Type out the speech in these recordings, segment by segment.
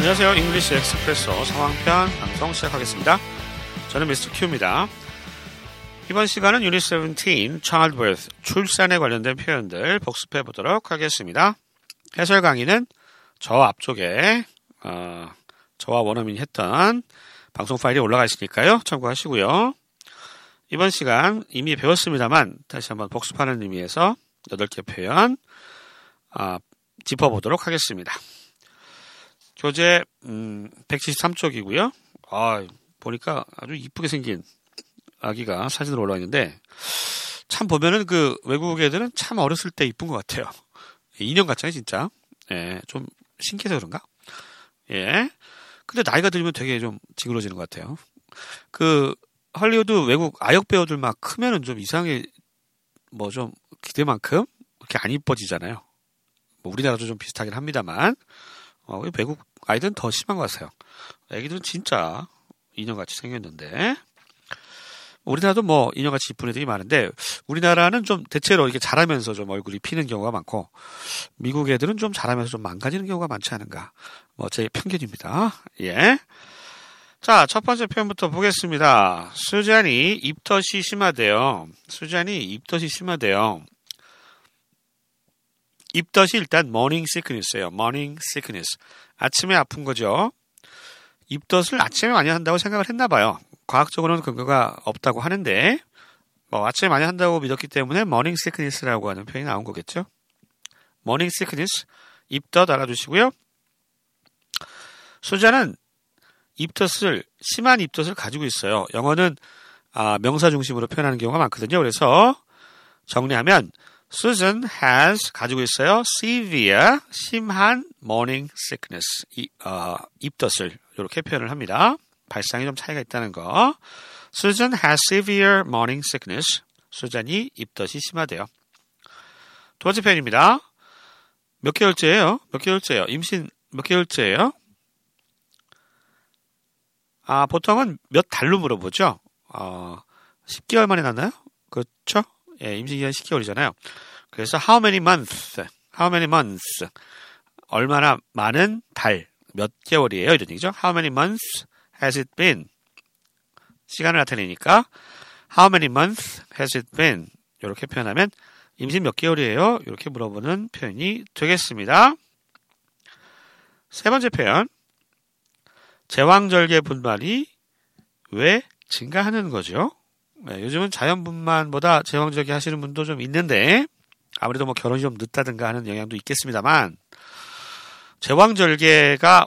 안녕하세요. 잉글리시 엑스프레소 상황편 방송 시작하겠습니다. 저는 미스터 큐입니다. 이번 시간은 유닛 17 childbirth 출산에 관련된 표현들 복습해 보도록 하겠습니다. 해설 강의는 저 앞쪽에 저와 원어민이 했던 방송 파일이 올라가 있으니까요. 참고하시고요. 이번 시간 이미 배웠습니다만 다시 한번 복습하는 의미에서 8개 표현 짚어보도록 하겠습니다. 교재 173쪽이고요. 보니까 아주 이쁘게 생긴 아기가 사진으로 올라와 있는데 참 보면은 그 외국 애들은 참 어렸을 때 이쁜 것 같아요. 인형 같잖아요, 진짜. 예, 좀 신기해서 그런가? 예. 근데 나이가 들면 되게 좀 지그러지는 것 같아요. 그 할리우드 외국 아역 배우들 막 크면은 좀 이상해, 뭐 좀 기대만큼 그렇게 안 이뻐지잖아요. 뭐 우리나라도 좀 비슷하긴 합니다만 외국 아이들은 더 심한 것 같아요. 애기들은 진짜 인형같이 생겼는데 우리나라도 뭐 인형같이 이쁜 애들이 많은데 우리나라는 좀 대체로 이게 자라면서 좀 얼굴이 피는 경우가 많고 미국 애들은 좀 자라면서 좀 망가지는 경우가 많지 않은가. 뭐 제 편견입니다. 예. 자, 첫 번째 표현부터 보겠습니다. 수잔이 입덧이 심하대요. 수잔이 입덧이 심하대요. 입덧이 일단 morning sickness예요. morning sickness. 아침에 아픈 거죠. 입덧을 아침에 많이 한다고 생각을 했나 봐요. 과학적으로는 근거가 없다고 하는데 뭐 아침에 많이 한다고 믿었기 때문에 morning sickness라고 하는 표현이 나온 거겠죠. morning sickness. 입덧 알아두시고요. 수잔은 입덧을 심한 입덧을 가지고 있어요. 영어는 명사 중심으로 표현하는 경우가 많거든요. 그래서 정리하면 Susan has 가지고 있어요. severe 심한 morning sickness 입덧을 이렇게 표현을 합니다. 발상이 좀 차이가 있다는 거. Susan has severe morning sickness. 수잔이 입덧이 심하대요. 두 번째 표현입니다. 몇 개월째예요? 몇 개월째예요? 임신 몇 개월째예요? 보통은 몇 달로 물어보죠. 10개월 만에 낳나요? 그렇죠? 예, 임신기간 10개월이잖아요. 그래서 how many months, 얼마나 많은 달, 몇 개월이에요? 이런 얘기죠. How many months has it been? 시간을 나타내니까 how many months has it been? 이렇게 표현하면 임신 몇 개월이에요? 이렇게 물어보는 표현이 되겠습니다. 세 번째 표현. 제왕절개 분만이 왜 증가하는 거죠? 네, 요즘은 자연 분만보다 제왕절개 하시는 분도 좀 있는데 아무래도 뭐 결혼이 좀 늦다든가 하는 영향도 있겠습니다만 제왕절개가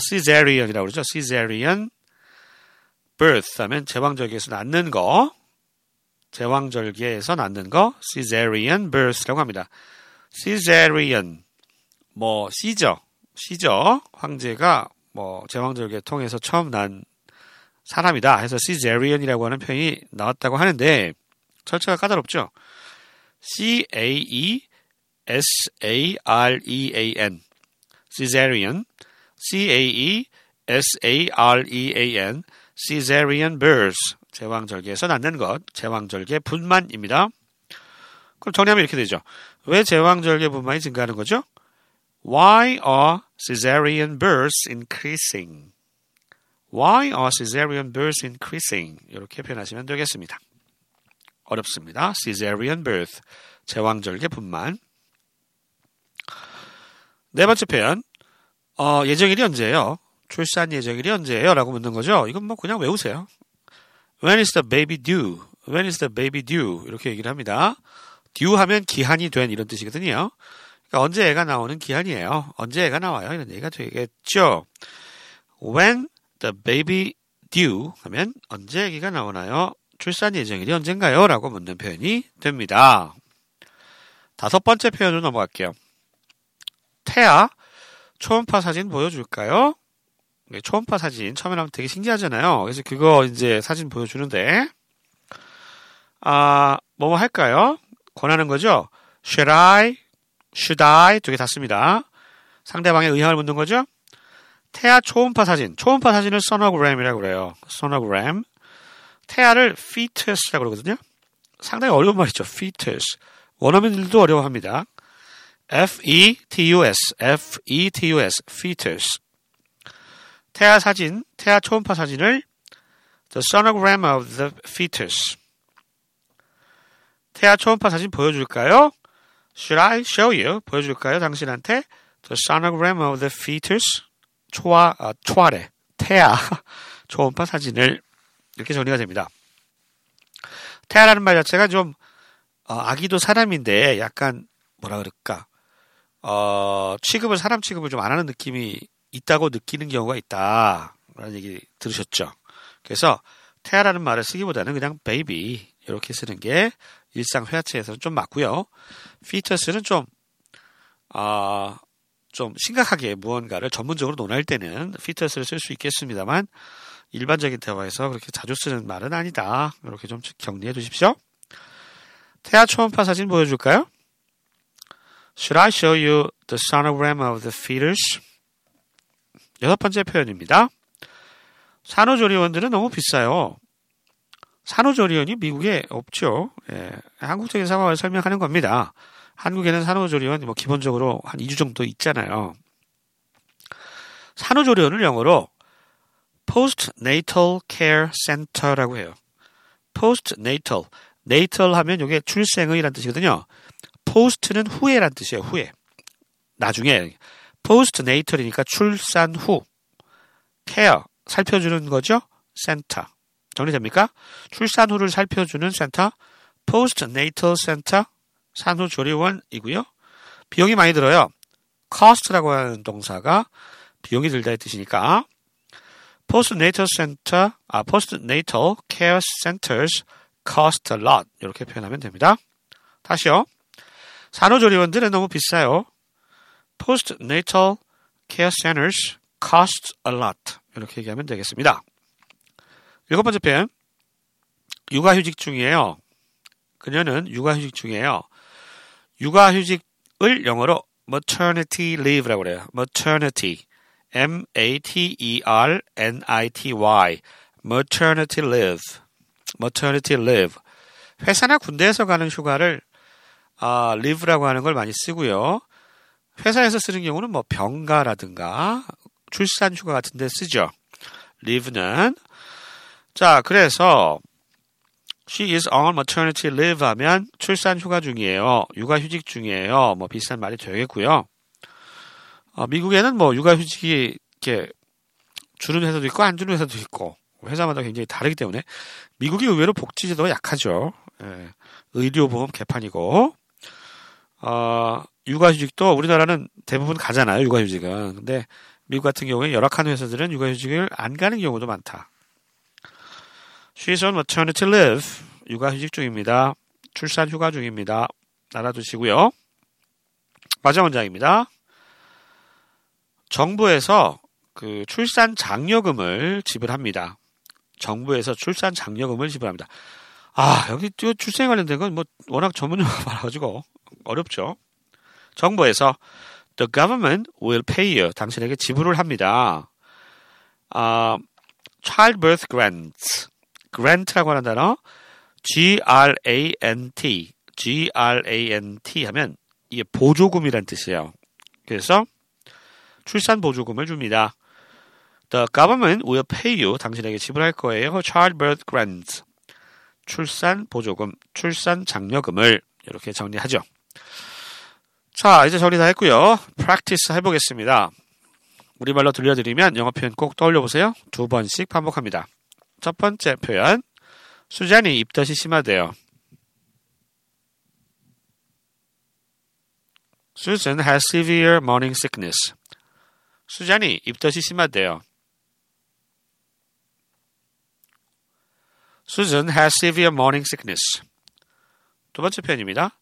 cesarean이라고 그러죠. cesarean birth 하면 제왕절개에서 낳는 거, 제왕절개에서 낳는 거 cesarean birth라고 합니다. cesarean 뭐 시저 황제가 뭐 제왕절개 통해서 처음 난 사람이다 해서 cesarean이라고 하는 표현이 나왔다고 하는데 철자가 까다롭죠. c-a-e-s-a-r-e-a-n cesarean c-a-e-s-a-r-e-a-n cesarean birth 제왕절개에서 낳는 것 제왕절개 분만입니다. 그럼 정리하면 이렇게 되죠. 왜 제왕절개 분만이 증가하는 거죠? Why are cesarean births increasing? Why are cesarean births increasing? 이렇게 표현하시면 되겠습니다. 어렵습니다. cesarean birth, 제왕절개 분만. 네 번째 표현, 예정일이 언제예요? 출산 예정일이 언제예요? 라고 묻는 거죠. 이건 뭐 그냥 외우세요. When is the baby due? When is the baby due? 이렇게 얘기를 합니다. due 하면 기한이 된 이런 뜻이거든요. 그러니까 언제 애가 나오는 기한이에요. 언제 애가 나와요. 이런 얘기가 되겠죠. When the baby due 하면 언제 애기가 나오나요? 출산 예정일이 언젠가요? 라고 묻는 표현이 됩니다. 다섯 번째 표현으로 넘어갈게요. 태아 초음파 사진 보여줄까요? 초음파 사진 처음에 나오면 되게 신기하잖아요. 그래서 그거 이제 사진 보여주는데 뭐뭐 할까요? 권하는 거죠. Should I? 두 개 다 씁니다. 상대방의 의향을 묻는 거죠. 태아 초음파 사진. 초음파 사진을 sonogram 그래요. sonogram. 태아를 fetus라고 그러거든요. 상당히 어려운 말이죠. fetus. 원어민들도 어려워합니다. fetus, fetus. 태아 사진, 태아 초음파 사진을 the sonogram of the fetus. 태아 초음파 사진 보여줄까요? Should I show you? 보여줄까요? 당신한테 the sonogram of the fetus. 초아래, 태아 초음파 사진을 이렇게 정리가 됩니다. 태아라는 말 자체가 좀 아기도 사람인데 약간 뭐라 그럴까 취급을 사람 취급을 좀 안 하는 느낌이 있다고 느끼는 경우가 있다라는 얘기 들으셨죠. 그래서 태아라는 말을 쓰기보다는 그냥 베이비 이렇게 쓰는 게 일상 회화체에서는 좀 맞고요. 피터스는 좀 심각하게 무언가를 전문적으로 논할 때는 피터스를 쓸 수 있겠습니다만 일반적인 대화에서 그렇게 자주 쓰는 말은 아니다. 이렇게 좀 격리해 주십시오. 태아 초음파 사진 보여줄까요? Should I show you the sonogram of the fetus? 여섯 번째 표현입니다. 산후조리원들은 너무 비싸요. 산후조리원이 미국에 없죠. 예, 한국적인 상황을 설명하는 겁니다. 한국에는 산후조리원 기본적으로 한 2주 정도 있잖아요. 산후조리원을 영어로 postnatal care center라고 해요. postnatal. natal 하면 이게 출생의란 뜻이거든요. post는 후에란 뜻이에요. 후에. 나중에 postnatal이니까 출산 후. care 살펴주는 거죠. 센터. 정리됩니까? 출산 후를 살펴주는 센터. postnatal center. 산후조리원이고요. 비용이 많이 들어요. cost라고 하는 동사가 비용이 들다의 뜻이니까 postnatal care centers cost a lot. 이렇게 표현하면 됩니다. 다시요. 산후조리원들은 너무 비싸요. postnatal care centers cost a lot. 이렇게 얘기하면 되겠습니다. 일곱 번째 표현. 육아휴직 중이에요. 그녀는 육아휴직 중이에요. 육아휴직을 영어로 maternity leave라고 그래요. maternity. maternity. maternity leave. maternity leave. 회사나 군대에서 가는 휴가를 leave라고 하는 걸 많이 쓰고요. 회사에서 쓰는 경우는 뭐 병가라든가 출산 휴가 같은 데 쓰죠. leave는. 자, 그래서 she is on maternity leave 하면 출산 휴가 중이에요. 육아휴직 중이에요. 뭐 비슷한 말이 되겠고요. 미국에는 뭐 육아휴직이 이렇게 주는 회사도 있고 안 주는 회사도 있고 회사마다 굉장히 다르기 때문에 미국이 의외로 복지제도가 약하죠. 예, 의료보험 개판이고 육아휴직도 우리나라는 대부분 가잖아요. 육아휴직은. 근데 미국 같은 경우에 열악한 회사들은 육아휴직을 안 가는 경우도 많다. She's on maternity leave. 육아휴직 중입니다. 출산 휴가 중입니다. 알아두시고요. 마지막 문장입니다. 정부에서 그 출산 장려금을 지불합니다. 정부에서 출산 장려금을 지불합니다. 아, 여기 출생 관련된 건 뭐 워낙 전문용어가 많아가지고 어렵죠. 정부에서 the government will pay you. 당신에게 지불을 합니다. childbirth grants. grant라고 하는 단어 grant. grant 하면 이게 보조금이란 뜻이에요. 그래서 출산 보조금을 줍니다. The government will pay you. 당신에게 지불할 거예요. Childbirth grants. 출산 보조금, 출산 장려금을 이렇게 정리하죠. 자, 이제 정리 다 했고요. practice 해보겠습니다. 우리말로 들려드리면 영어 표현 꼭 떠올려 보세요. 두 번씩 반복합니다. 첫 번째 표현. 수잔이 입덧이 심하대요. Susan has severe morning sickness. 수잔이 입덧이 심하대요. Susan has severe morning sickness. 두 번째 표현입니다.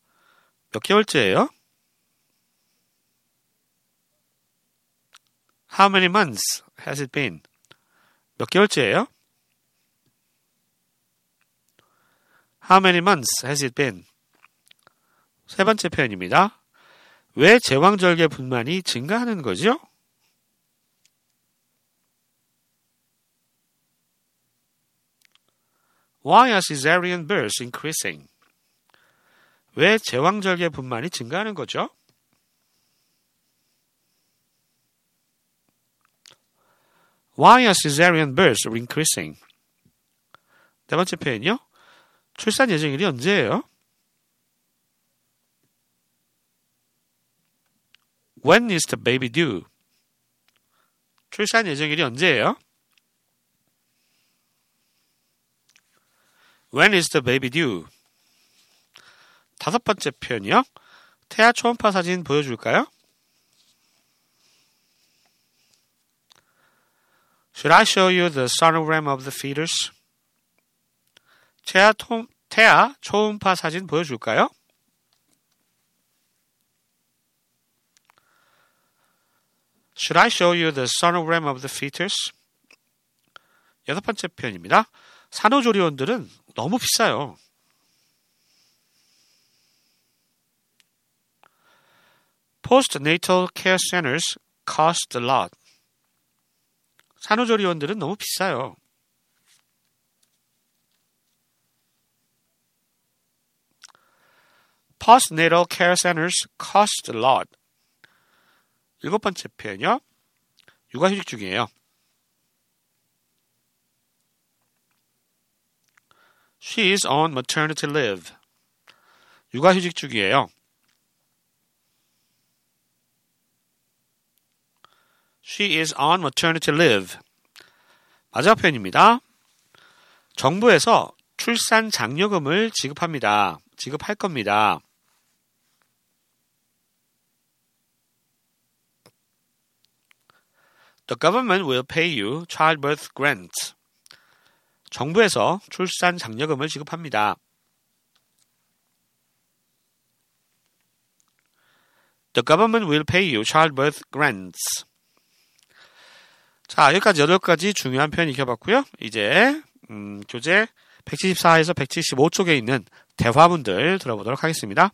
몇 개월째예요? How many months has it been? 몇 개월째예요? How many months has it been? 세 번째 표현입니다. 왜 제왕절개 분만이 증가하는 거죠? Why are cesarean births increasing? 왜 제왕절개 분만이 증가하는 거죠? Why are cesarean births increasing? 네 번째 표현이요. 출산 예정일이 언제예요? When is the baby due? 출산 예정일이 언제예요? When is the baby due? 다섯 번째 표현이요. 태아 초음파 사진 보여줄까요? Should I show you the sonogram of the fetus? 태아 초음파 사진 보여줄까요? Should I show you the sonogram of the fetus? 여섯 번째 표현입니다. 산후조리원들은 너무 비싸요. Postnatal care centers cost a lot. 산후조리원들은 너무 비싸요. Postnatal care centers cost a lot. 일곱 번째 표현이요. 육아휴직 중이에요. She is on maternity leave. 육아휴직 중이에요. She is on maternity leave. 마지막 표현입니다. 정부에서 출산 장려금을 지급할 겁니다. The government will pay you childbirth grants. 정부에서 출산 장려금을 지급합니다. The government will pay you childbirth grants. 자, 여기까지 8가지 중요한 표현 익혀봤고요. 이제 교재 174에서 175쪽에 있는 대화문들 들어보도록 하겠습니다.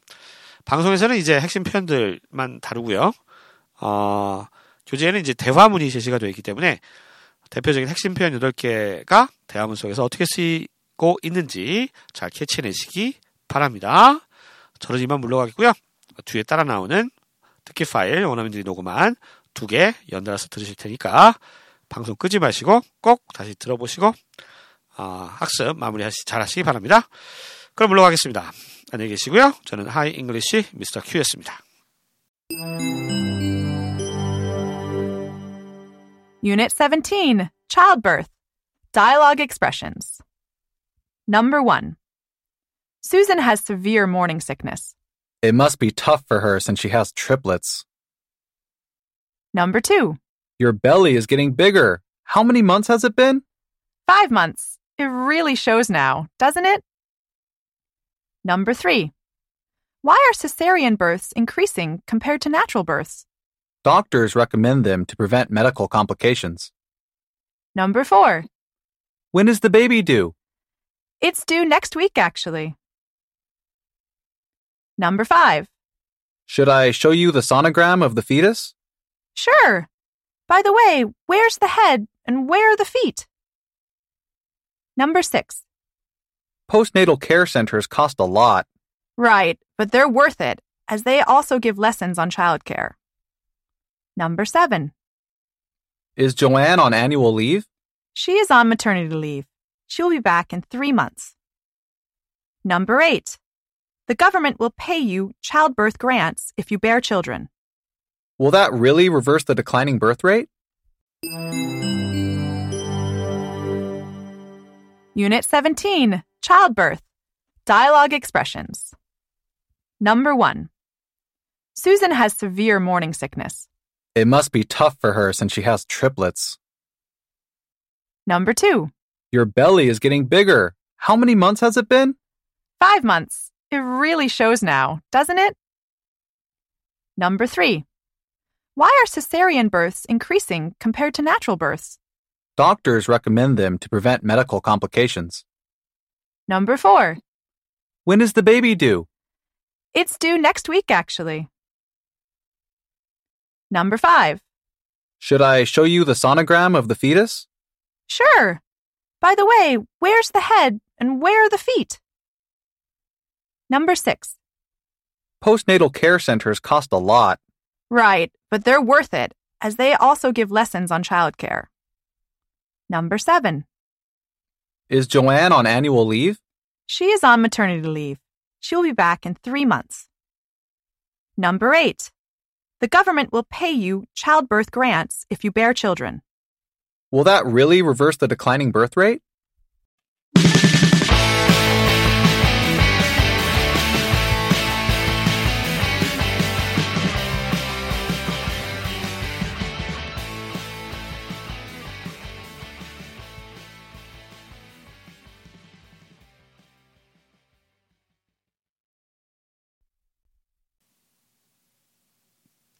방송에서는 이제 핵심 표현들만 다루고요. 교재에는 이제 대화문이 제시가 되어 있기 때문에 대표적인 핵심 표현 8개가 대화문 속에서 어떻게 쓰이고 있는지 잘 캐치해내시기 바랍니다. 저는 이만 물러가겠고요. 뒤에 따라 나오는 듣기 파일 원어민들이 녹음한 2개 연달아서 들으실 테니까 방송 끄지 마시고 꼭 다시 들어보시고 학습 마무리 잘 하시기 바랍니다. 그럼 물러가겠습니다. 안녕히 계시고요. 저는 하이 잉글리시 미스터 Q였습니다. Unit 17, Childbirth. Dialogue expressions. Number 1. Susan has severe morning sickness. It must be tough for her since she has triplets. Number 2. Your belly is getting bigger. How many months has it been? 5 months. It really shows now, doesn't it? Number 3. Why are cesarean births increasing compared to natural births? Doctors recommend them to prevent medical complications. Number 4. When is the baby due? It's due next week, actually. Number 5. Should I show you the sonogram of the fetus? Sure. By the way, where's the head and where are the feet? Number 6. Postnatal care centers cost a lot. Right, but they're worth it, as they also give lessons on childcare. Number 7. Is Joanne on annual leave? She is on maternity leave. She will be back in 3 months. Number 8. The government will pay you childbirth grants if you bear children. Will that really reverse the declining birth rate? Unit 17, Childbirth. Dialogue expressions. Number 1. Susan has severe morning sickness. It must be tough for her since she has triplets. Number 2. Your belly is getting bigger. How many months has it been? 5 months. It really shows now, doesn't it? Number 3. Why are cesarean births increasing compared to natural births? Doctors recommend them to prevent medical complications. Number 4. When is the baby due? It's due next week, actually. Number 5. Should I show you the sonogram of the fetus? Sure. By the way, where's the head and where are the feet? Number 6. Postnatal care centers cost a lot. Right, but they're worth it, as they also give lessons on childcare. 7. Is Joanne on annual leave? She is on maternity leave. She will be back in 3 months. 8. The government will pay you childbirth grants if you bear children. Will that really reverse the declining birth rate?